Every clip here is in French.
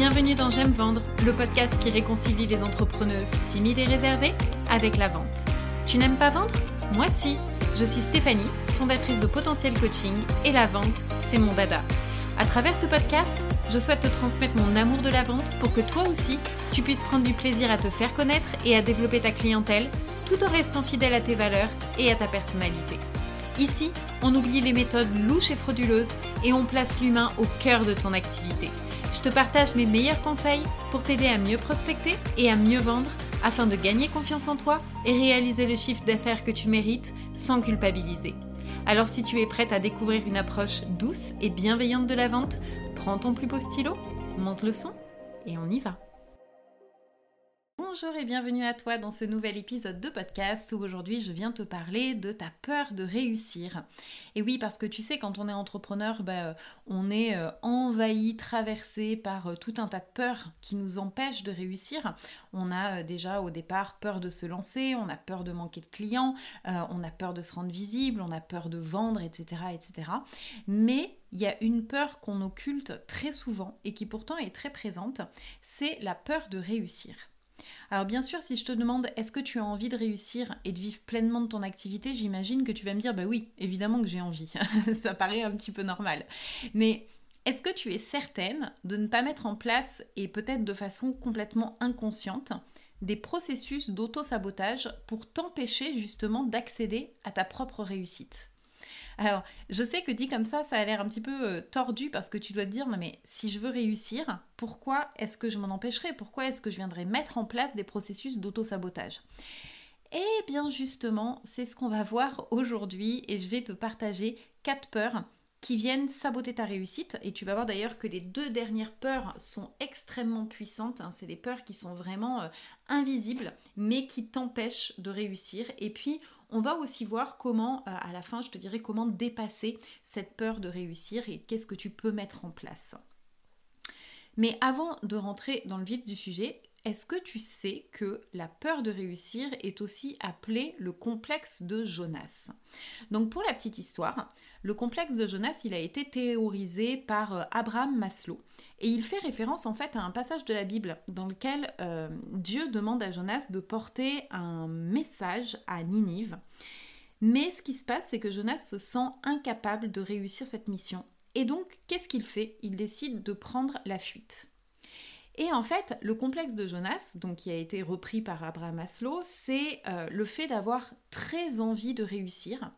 Bienvenue dans J'aime Vendre, le podcast qui réconcilie les entrepreneuses timides et réservées avec la vente. Tu n'aimes pas vendre ? Moi si. Je suis Stéphanie, fondatrice de Potentiel Coaching et la vente, c'est mon dada. À travers ce podcast, je souhaite te transmettre mon amour de la vente pour que toi aussi, tu puisses prendre du plaisir à te faire connaître et à développer ta clientèle tout en restant fidèle à tes valeurs et à ta personnalité. Ici, on oublie les méthodes louches et frauduleuses et on place l'humain au cœur de ton activité. Je te partage mes meilleurs conseils pour t'aider à mieux prospecter et à mieux vendre afin de gagner confiance en toi et réaliser le chiffre d'affaires que tu mérites sans culpabiliser. Alors si tu es prête à découvrir une approche douce et bienveillante de la vente, prends ton plus beau stylo, monte le son et on y va. Bonjour et bienvenue à toi dans ce nouvel épisode de podcast où aujourd'hui je viens te parler de ta peur de réussir. Et oui, parce que tu sais, quand on est entrepreneur, on est envahi, traversé par tout un tas de peurs qui nous empêchent de réussir. On a déjà au départ peur de se lancer, on a peur de manquer de clients, on a peur de se rendre visible, on a peur de vendre, etc. etc. Mais il y a une peur qu'on occulte très souvent et qui pourtant est très présente, c'est la peur de réussir. Alors bien sûr, si je te demande est-ce que tu as envie de réussir et de vivre pleinement de ton activité, j'imagine que tu vas me dire bah oui, évidemment que j'ai envie, ça paraît un petit peu normal. Mais est-ce que tu es certaine de ne pas mettre en place, et peut-être de façon complètement inconsciente, des processus d'auto-sabotage pour t'empêcher justement d'accéder à ta propre réussite ? Alors je sais que dit comme ça, ça a l'air un petit peu tordu parce que tu dois te dire non mais si je veux réussir, pourquoi est-ce que je m'en empêcherai ? Pourquoi est-ce que je viendrai mettre en place des processus d'auto-sabotage ? Eh bien justement, c'est ce qu'on va voir aujourd'hui et je vais te partager 4 peurs qui viennent saboter ta réussite. Et tu vas voir d'ailleurs que les 2 dernières peurs sont extrêmement puissantes. C'est des peurs qui sont vraiment invisibles mais qui t'empêchent de réussir. Et puis on va aussi voir comment, à la fin, je te dirai comment dépasser cette peur de réussir et qu'est-ce que tu peux mettre en place. Mais avant de rentrer dans le vif du sujet, est-ce que tu sais que la peur de réussir est aussi appelée le complexe de Jonas ? Donc pour la petite histoire, le complexe de Jonas, il a été théorisé par Abraham Maslow et il fait référence en fait à un passage de la Bible dans lequel Dieu demande à Jonas de porter un message à Ninive. Mais ce qui se passe, c'est que Jonas se sent incapable de réussir cette mission. Et donc, qu'est-ce qu'il fait ? Il décide de prendre la fuite. Et en fait, le complexe de Jonas, donc qui a été repris par Abraham Maslow, c'est le fait d'avoir très envie de réussir,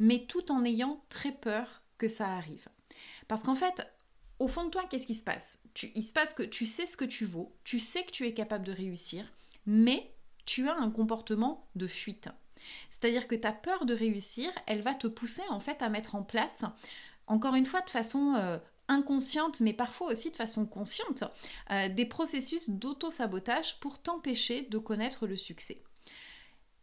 mais tout en ayant très peur que ça arrive. Parce qu'en fait, au fond de toi, qu'est-ce qui se passe ? Il se passe que tu sais ce que tu vaux, tu sais que tu es capable de réussir, mais tu as un comportement de fuite. C'est-à-dire que ta peur de réussir, elle va te pousser en fait à mettre en place, encore une fois de façon inconsciente, mais parfois aussi de façon consciente, des processus d'auto-sabotage pour t'empêcher de connaître le succès.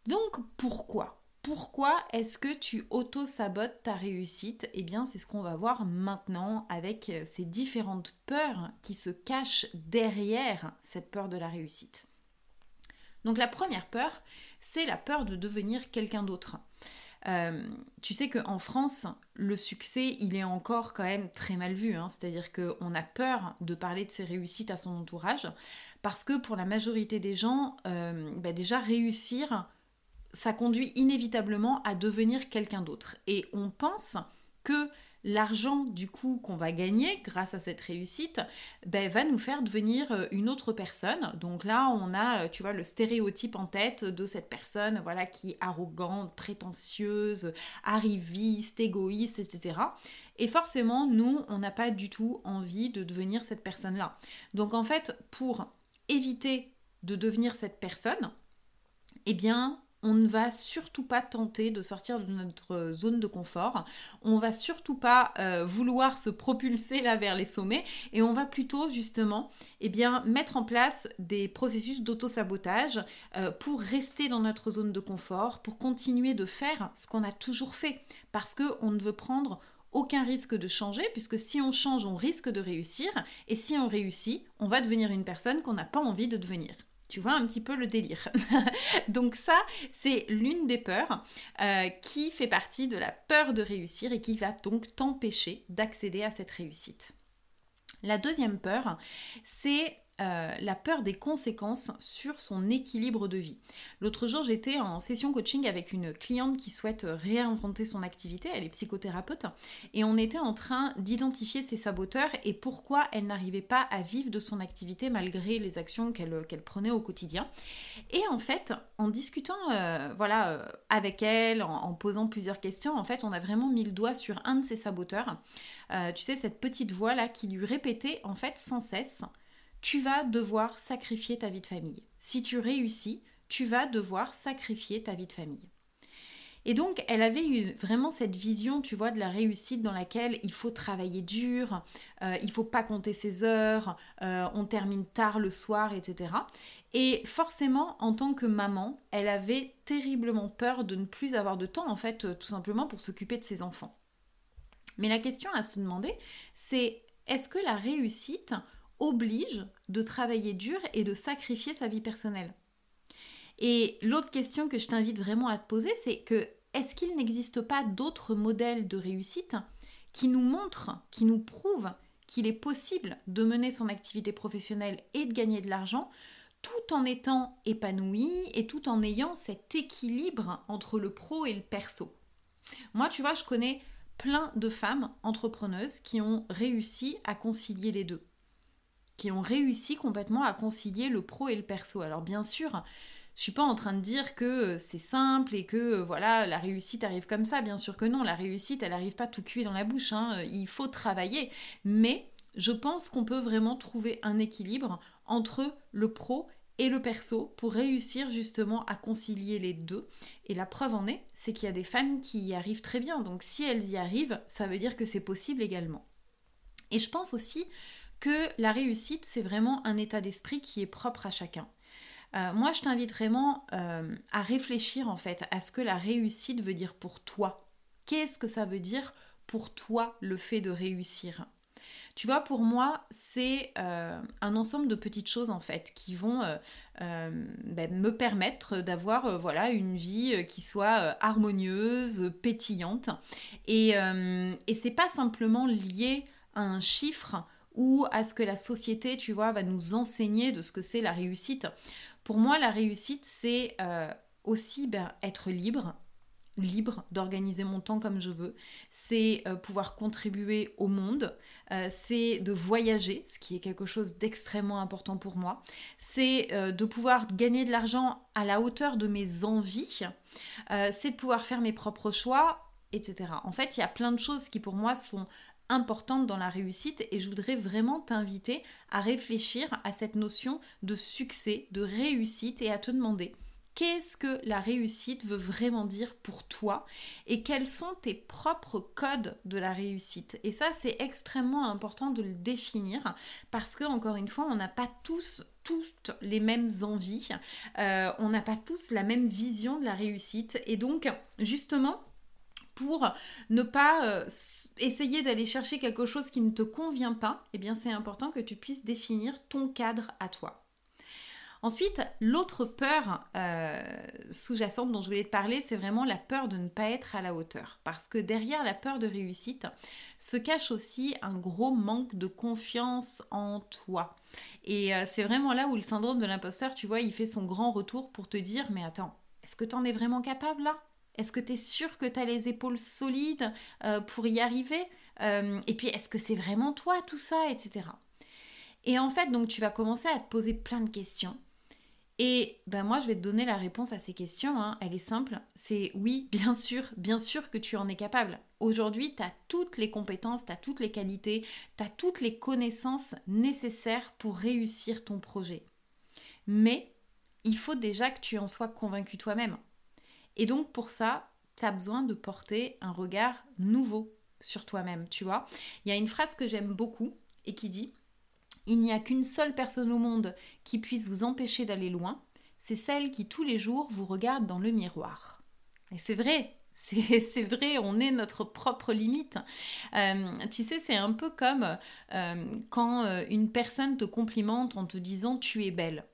Donc pourquoi ? Pourquoi est-ce que tu auto-sabotes ta réussite ? Eh bien, c'est ce qu'on va voir maintenant avec ces différentes peurs qui se cachent derrière cette peur de la réussite. Donc la première peur, c'est la peur de devenir quelqu'un d'autre. Tu sais qu'en France, le succès, il est encore quand même très mal vu. C'est-à-dire qu'on a peur de parler de ses réussites à son entourage parce que pour la majorité des gens, déjà réussir, ça conduit inévitablement à devenir quelqu'un d'autre. Et on pense que l'argent du coup qu'on va gagner grâce à cette réussite va nous faire devenir une autre personne. Donc là on a, tu vois, le stéréotype en tête de cette personne voilà, qui est arrogante, prétentieuse, arriviste, égoïste, etc. Et forcément nous on n'a pas du tout envie de devenir cette personne-là. Donc en fait pour éviter de devenir cette personne, eh bien on ne va surtout pas tenter de sortir de notre zone de confort, on va surtout pas vouloir se propulser là vers les sommets et on va plutôt justement mettre en place des processus d'auto-sabotage pour rester dans notre zone de confort, pour continuer de faire ce qu'on a toujours fait parce qu'on ne veut prendre aucun risque de changer puisque si on change, on risque de réussir et si on réussit, on va devenir une personne qu'on n'a pas envie de devenir. Tu vois un petit peu le délire. Donc ça, c'est l'une des peurs qui fait partie de la peur de réussir et qui va donc t'empêcher d'accéder à cette réussite. La deuxième peur, c'est la peur des conséquences sur son équilibre de vie. L'autre jour, j'étais en session coaching avec une cliente qui souhaite réinventer son activité, elle est psychothérapeute, et on était en train d'identifier ses saboteurs et pourquoi elle n'arrivait pas à vivre de son activité malgré les actions qu'elle prenait au quotidien. Et en fait, en discutant avec elle, en posant plusieurs questions, en fait, on a vraiment mis le doigt sur un de ses saboteurs. Tu sais, cette petite voix-là qui lui répétait en fait sans cesse: tu vas devoir sacrifier ta vie de famille. Si tu réussis, tu vas devoir sacrifier ta vie de famille. Et donc, elle avait eu vraiment cette vision, tu vois, de la réussite dans laquelle il faut travailler dur, il faut pas compter ses heures, on termine tard le soir, etc. Et forcément, en tant que maman, elle avait terriblement peur de ne plus avoir de temps, en fait, tout simplement pour s'occuper de ses enfants. Mais la question à se demander, c'est: est-ce que la réussite oblige de travailler dur et de sacrifier sa vie personnelle? Et l'autre question que je t'invite vraiment à te poser, c'est que est-ce qu'il n'existe pas d'autres modèles de réussite qui nous montrent, qui nous prouvent qu'il est possible de mener son activité professionnelle et de gagner de l'argent tout en étant épanoui et tout en ayant cet équilibre entre le pro et le perso? Moi, tu vois, je connais plein de femmes entrepreneuses qui ont réussi à concilier les deux, qui ont réussi complètement à concilier le pro et le perso. Alors bien sûr, je suis pas en train de dire que c'est simple et que voilà, la réussite arrive comme ça, bien sûr que non, la réussite elle arrive pas tout cuit dans la bouche, hein. Il faut travailler, mais je pense qu'on peut vraiment trouver un équilibre entre le pro et le perso pour réussir justement à concilier les deux. Et la preuve en est, c'est qu'il y a des femmes qui y arrivent très bien, donc si elles y arrivent, ça veut dire que c'est possible également. Et je pense aussi que la réussite, c'est vraiment un état d'esprit qui est propre à chacun. Moi, je t'invite vraiment à réfléchir en fait à ce que la réussite veut dire pour toi. Qu'est-ce que ça veut dire pour toi, le fait de réussir? Tu vois, pour moi, c'est un ensemble de petites choses en fait qui vont me permettre d'avoir une vie qui soit harmonieuse, pétillante. Et c'est pas simplement lié à un chiffre ou à ce que la société, tu vois, va nous enseigner de ce que c'est la réussite. Pour moi, la réussite, c'est aussi être libre d'organiser mon temps comme je veux, c'est pouvoir contribuer au monde, c'est de voyager, ce qui est quelque chose d'extrêmement important pour moi, c'est de pouvoir gagner de l'argent à la hauteur de mes envies, c'est de pouvoir faire mes propres choix, etc. En fait, il y a plein de choses qui pour moi sont importante dans la réussite, et je voudrais vraiment t'inviter à réfléchir à cette notion de succès, de réussite, et à te demander qu'est-ce que la réussite veut vraiment dire pour toi et quels sont tes propres codes de la réussite. Et ça, c'est extrêmement important de le définir parce que, encore une fois, on n'a pas toutes les mêmes envies, on n'a pas tous la même vision de la réussite, et donc justement, pour ne pas essayer d'aller chercher quelque chose qui ne te convient pas, eh bien c'est important que tu puisses définir ton cadre à toi. Ensuite, l'autre peur sous-jacente dont je voulais te parler, c'est vraiment la peur de ne pas être à la hauteur. Parce que derrière la peur de réussite se cache aussi un gros manque de confiance en toi. Et c'est vraiment là où le syndrome de l'imposteur, tu vois, il fait son grand retour pour te dire: mais attends, est-ce que t'en es vraiment capable là ? Est-ce que tu es sûre que tu as les épaules solides pour y arriver ? Et puis, est-ce que c'est vraiment toi tout ça, etc. Et en fait, donc tu vas commencer à te poser plein de questions. Et ben moi, je vais te donner la réponse à ces questions, hein. Elle est simple. C'est oui, bien sûr que tu en es capable. Aujourd'hui, tu as toutes les compétences, tu as toutes les qualités, tu as toutes les connaissances nécessaires pour réussir ton projet. Mais il faut déjà que tu en sois convaincu toi-même. Et donc pour ça, tu as besoin de porter un regard nouveau sur toi-même, tu vois. Il y a une phrase que j'aime beaucoup et qui dit: « Il n'y a qu'une seule personne au monde qui puisse vous empêcher d'aller loin, c'est celle qui tous les jours vous regarde dans le miroir. » Et c'est vrai, c'est vrai, on est notre propre limite. Tu sais, c'est un peu comme quand une personne te complimente en te disant « tu es belle ».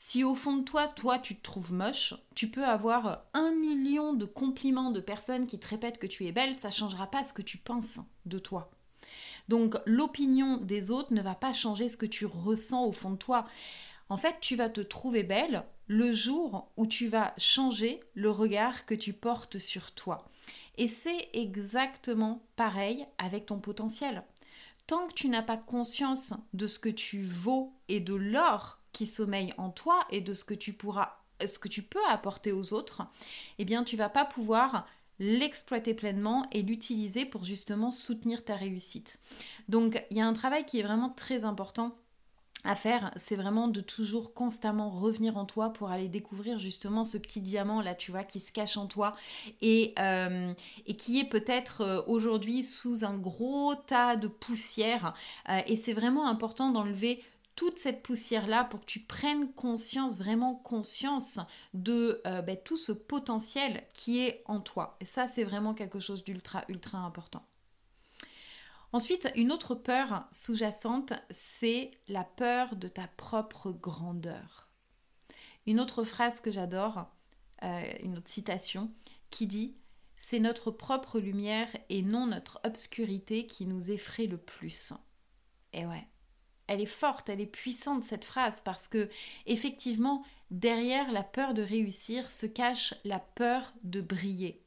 Si au fond de toi, tu te trouves moche, tu peux avoir 1 million de compliments de personnes qui te répètent que tu es belle, ça ne changera pas ce que tu penses de toi. Donc l'opinion des autres ne va pas changer ce que tu ressens au fond de toi. En fait, tu vas te trouver belle le jour où tu vas changer le regard que tu portes sur toi. Et c'est exactement pareil avec ton potentiel. Tant que tu n'as pas conscience de ce que tu vaux et de l'or qui sommeille en toi et de ce que tu peux apporter aux autres, eh bien tu ne vas pas pouvoir l'exploiter pleinement et l'utiliser pour justement soutenir ta réussite. Donc il y a un travail qui est vraiment très important à faire, c'est vraiment de toujours constamment revenir en toi pour aller découvrir justement ce petit diamant là, tu vois, qui se cache en toi et qui est peut-être aujourd'hui sous un gros tas de poussière et c'est vraiment important d'enlever toute cette poussière-là pour que tu prennes conscience de tout ce potentiel qui est en toi. Et ça, c'est vraiment quelque chose d'ultra, ultra important. Ensuite, une autre peur sous-jacente, c'est la peur de ta propre grandeur. Une autre phrase que j'adore, une autre citation, qui dit « C'est notre propre lumière et non notre obscurité qui nous effraie le plus. » Et ouais. Elle est forte, elle est puissante cette phrase parce que effectivement derrière la peur de réussir se cache la peur de briller.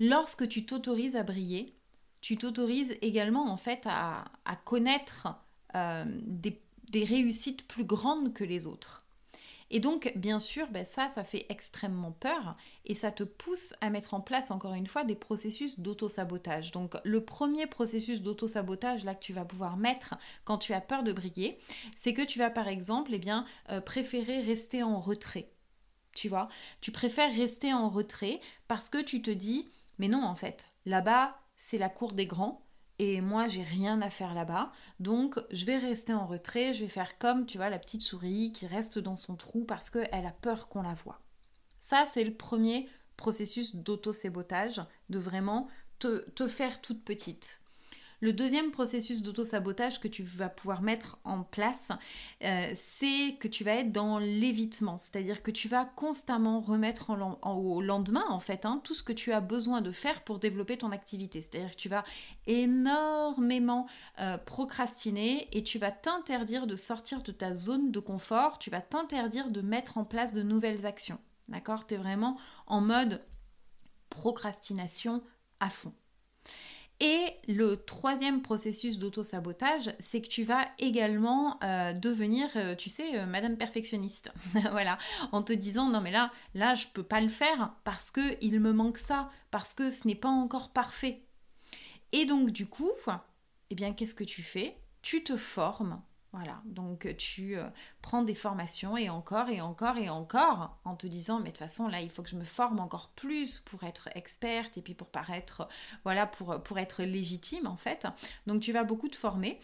Lorsque tu t'autorises à briller, tu t'autorises également en fait à connaître des réussites plus grandes que les autres. Et donc bien sûr ça fait extrêmement peur et ça te pousse à mettre en place encore une fois des processus d'auto-sabotage. Donc le premier processus d'auto-sabotage là que tu vas pouvoir mettre quand tu as peur de briller, c'est que tu vas par exemple préférer rester en retrait. Tu vois, tu préfères rester en retrait parce que tu te dis mais non en fait, là-bas c'est la cour des grands. Et moi, j'ai rien à faire là-bas, donc je vais rester en retrait, je vais faire comme, tu vois, la petite souris qui reste dans son trou parce qu'elle a peur qu'on la voie. Ça, c'est le premier processus d'auto-sabotage, de vraiment te faire toute petite. Le deuxième processus d'auto-sabotage que tu vas pouvoir mettre en place, c'est que tu vas être dans l'évitement, c'est-à-dire que tu vas constamment remettre au lendemain en fait tout ce que tu as besoin de faire pour développer ton activité, c'est-à-dire que tu vas énormément procrastiner et tu vas t'interdire de sortir de ta zone de confort, tu vas t'interdire de mettre en place de nouvelles actions, d'accord ? Tu es vraiment en mode procrastination à fond. Et le troisième processus d'auto-sabotage, c'est que tu vas également devenir, madame perfectionniste. Voilà, en te disant, non mais là je peux pas le faire parce qu'il me manque ça, parce que ce n'est pas encore parfait. Et donc du coup, eh bien qu'est-ce que tu fais ? Tu te formes, voilà. Donc tu prends des formations et encore en te disant, mais de toute façon là il faut que je me forme encore plus pour être experte et puis pour paraître, voilà, pour être légitime en fait. Donc tu vas beaucoup te former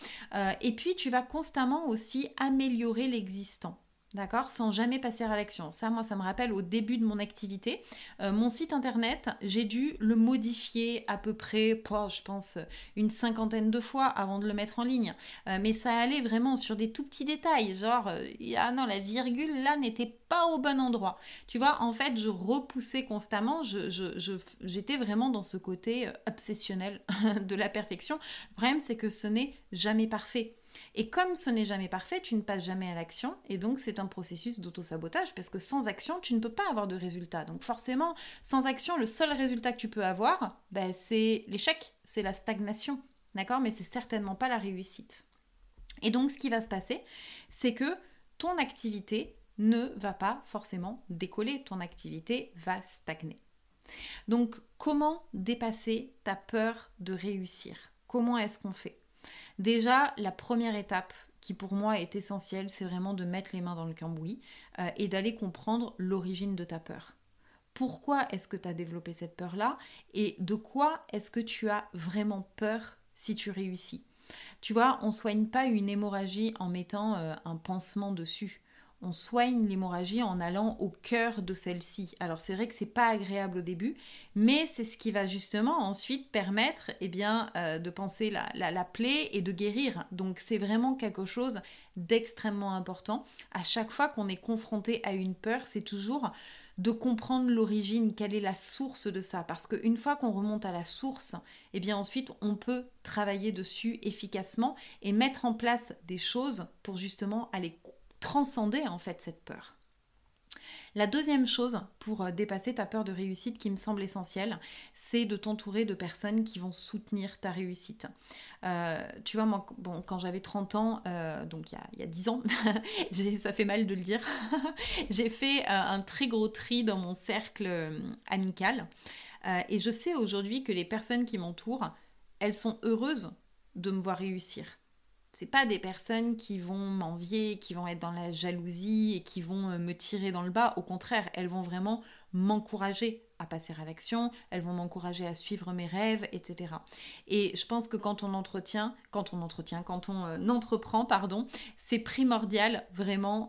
et puis tu vas constamment aussi améliorer l'existant. D'accord, sans jamais passer à l'action. Ça, moi, ça me rappelle au début de mon activité. Mon site internet, j'ai dû le modifier à peu près, je pense, une 50aine de fois avant de le mettre en ligne. Mais ça allait vraiment sur des tout petits détails, genre, la virgule là n'était pas au bon endroit. Tu vois, en fait, je repoussais constamment, j'étais vraiment dans ce côté obsessionnel de la perfection. Le problème, c'est que ce n'est jamais parfait. Et comme ce n'est jamais parfait, tu ne passes jamais à l'action et donc c'est un processus d'auto-sabotage parce que sans action, tu ne peux pas avoir de résultat. Donc forcément, sans action, le seul résultat que tu peux avoir, c'est l'échec, c'est la stagnation, d'accord ? Mais c'est certainement pas la réussite. Et donc ce qui va se passer, c'est que ton activité ne va pas forcément décoller, ton activité va stagner. Donc comment dépasser ta peur de réussir ? Comment est-ce qu'on fait ? Déjà, la première étape qui pour moi est essentielle, c'est vraiment de mettre les mains dans le cambouis et d'aller comprendre l'origine de ta peur. Pourquoi est-ce que tu as développé cette peur-là et de quoi est-ce que tu as vraiment peur si tu réussis ? Tu vois, on ne soigne pas une hémorragie en mettant un pansement dessus. On soigne l'hémorragie en allant au cœur de celle-ci. Alors c'est vrai que c'est pas agréable au début, mais c'est ce qui va justement ensuite permettre de panser la plaie et de guérir. Donc c'est vraiment quelque chose d'extrêmement important. À chaque fois qu'on est confronté à une peur, c'est toujours de comprendre l'origine, quelle est la source de ça. Parce qu'une fois qu'on remonte à la source, eh bien ensuite on peut travailler dessus efficacement et mettre en place des choses pour justement aller transcender en fait cette peur. La deuxième chose pour dépasser ta peur de réussite qui me semble essentielle, c'est de t'entourer de personnes qui vont soutenir ta réussite. Tu vois, moi, bon, quand j'avais 30 ans, donc il y a 10 ans, ça fait mal de le dire, j'ai fait un très gros tri dans mon cercle amical. Et je sais aujourd'hui que les personnes qui m'entourent, elles sont heureuses de me voir réussir. C'est pas des personnes qui vont m'envier, qui vont être dans la jalousie et qui vont me tirer dans le bas. Au contraire, elles vont vraiment m'encourager à passer à l'action, elles vont m'encourager à suivre mes rêves, etc. Et je pense que quand on entreprend, c'est primordial vraiment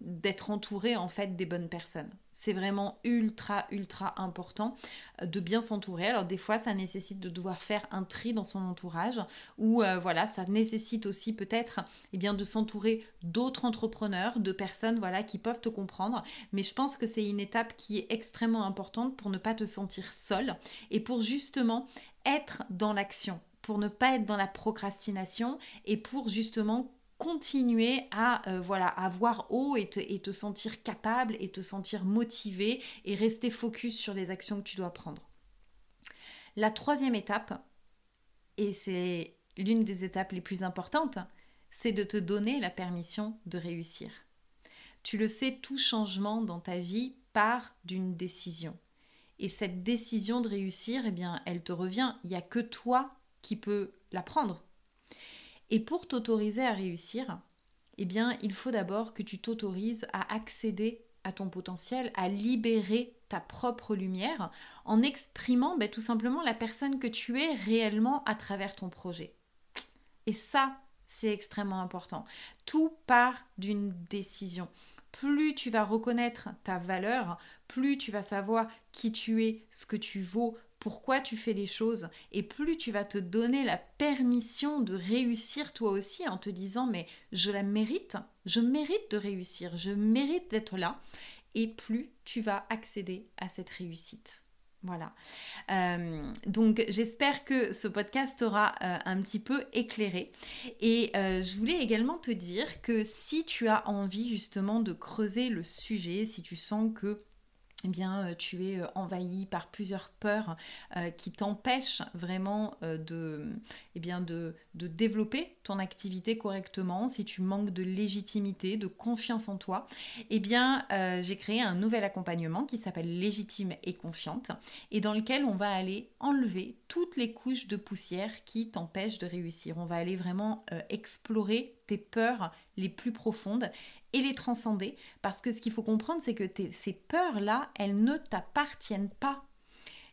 d'être entouré en fait des bonnes personnes. C'est vraiment ultra, ultra important de bien s'entourer. Alors des fois, ça nécessite de devoir faire un tri dans son entourage ou ça nécessite aussi peut-être de s'entourer d'autres entrepreneurs, de personnes qui peuvent te comprendre. Mais je pense que c'est une étape qui est extrêmement importante pour ne pas te sentir seule et pour justement être dans l'action, pour ne pas être dans la procrastination et pour justement continuer à avoir haut et te sentir capable et te sentir motivé et rester focus sur les actions que tu dois prendre. La troisième étape, et c'est l'une des étapes les plus importantes, c'est de te donner la permission de réussir. Tu le sais, tout changement dans ta vie part d'une décision. Et cette décision de réussir, elle te revient. Il n'y a que toi qui peux la prendre. Et pour t'autoriser à réussir, il faut d'abord que tu t'autorises à accéder à ton potentiel, à libérer ta propre lumière en exprimant tout simplement la personne que tu es réellement à travers ton projet. Et ça, c'est extrêmement important. Tout part d'une décision. Plus tu vas reconnaître ta valeur, plus tu vas savoir qui tu es, ce que tu vaux, pourquoi tu fais les choses, et plus tu vas te donner la permission de réussir toi aussi en te disant mais je mérite de réussir, je mérite d'être là, et plus tu vas accéder à cette réussite. Voilà. Donc j'espère que ce podcast t'aura un petit peu éclairé et je voulais également te dire que si tu as envie justement de creuser le sujet, si tu sens que tu es envahi par plusieurs peurs qui t'empêchent vraiment de développer ton activité correctement, si tu manques de légitimité, de confiance en toi, j'ai créé un nouvel accompagnement qui s'appelle Légitime et Confiante et dans lequel on va aller enlever toutes les couches de poussière qui t'empêchent de réussir. On va aller vraiment explorer tes peurs les plus profondes et les transcender, parce que ce qu'il faut comprendre, c'est que ces peurs-là, elles ne t'appartiennent pas.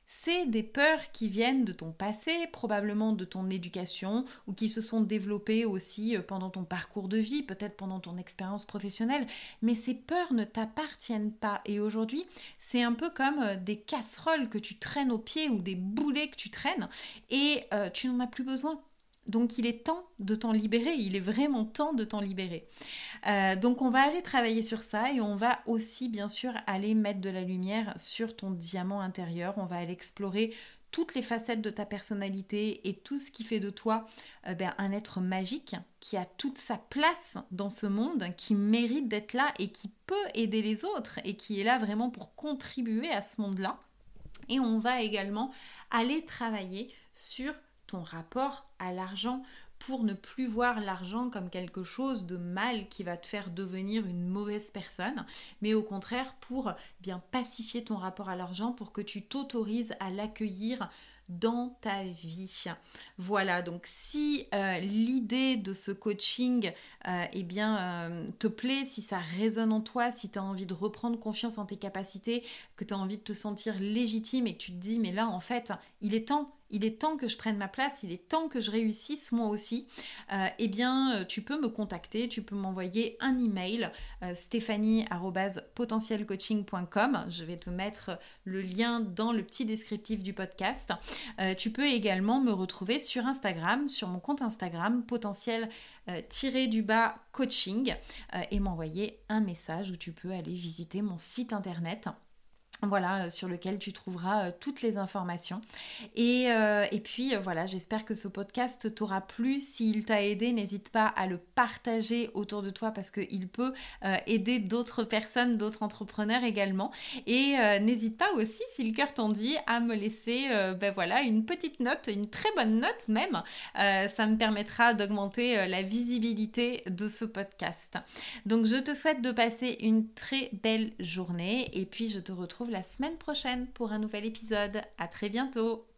C'est des peurs qui viennent de ton passé, probablement de ton éducation, ou qui se sont développées aussi pendant ton parcours de vie, peut-être pendant ton expérience professionnelle, mais ces peurs ne t'appartiennent pas. Et aujourd'hui, c'est un peu comme des casseroles que tu traînes aux pieds ou des boulets que tu traînes, et tu n'en as plus besoin. Donc il est temps de t'en libérer, il est vraiment temps de t'en libérer. Donc on va aller travailler sur ça et on va aussi bien sûr aller mettre de la lumière sur ton diamant intérieur, on va aller explorer toutes les facettes de ta personnalité et tout ce qui fait de toi un être magique qui a toute sa place dans ce monde, qui mérite d'être là et qui peut aider les autres et qui est là vraiment pour contribuer à ce monde-là. Et on va également aller travailler sur ton rapport à l'argent pour ne plus voir l'argent comme quelque chose de mal qui va te faire devenir une mauvaise personne, mais au contraire pour pacifier ton rapport à l'argent pour que tu t'autorises à l'accueillir dans ta vie. Voilà, donc si l'idée de ce coaching te plaît, si ça résonne en toi, si tu as envie de reprendre confiance en tes capacités, que tu as envie de te sentir légitime et que tu te dis mais là en fait il est temps, il est temps que je prenne ma place, il est temps que je réussisse moi aussi, eh bien tu peux me contacter, tu peux m'envoyer un email, stephanie@potentiellecoaching.com, je vais te mettre le lien dans le petit descriptif du podcast. Tu peux également me retrouver sur Instagram, sur mon compte Instagram potentiel-coaching et m'envoyer un message où tu peux aller visiter mon site internet. Voilà, sur lequel tu trouveras toutes les informations. Et puis voilà, j'espère que ce podcast t'aura plu. S'il t'a aidé, n'hésite pas à le partager autour de toi parce qu'il peut aider d'autres personnes, d'autres entrepreneurs également. Et n'hésite pas aussi, si le cœur t'en dit, à me laisser une petite note, une très bonne note même. Ça me permettra d'augmenter la visibilité de ce podcast. Donc je te souhaite de passer une très belle journée et puis je te retrouve la semaine prochaine pour un nouvel épisode. À très bientôt.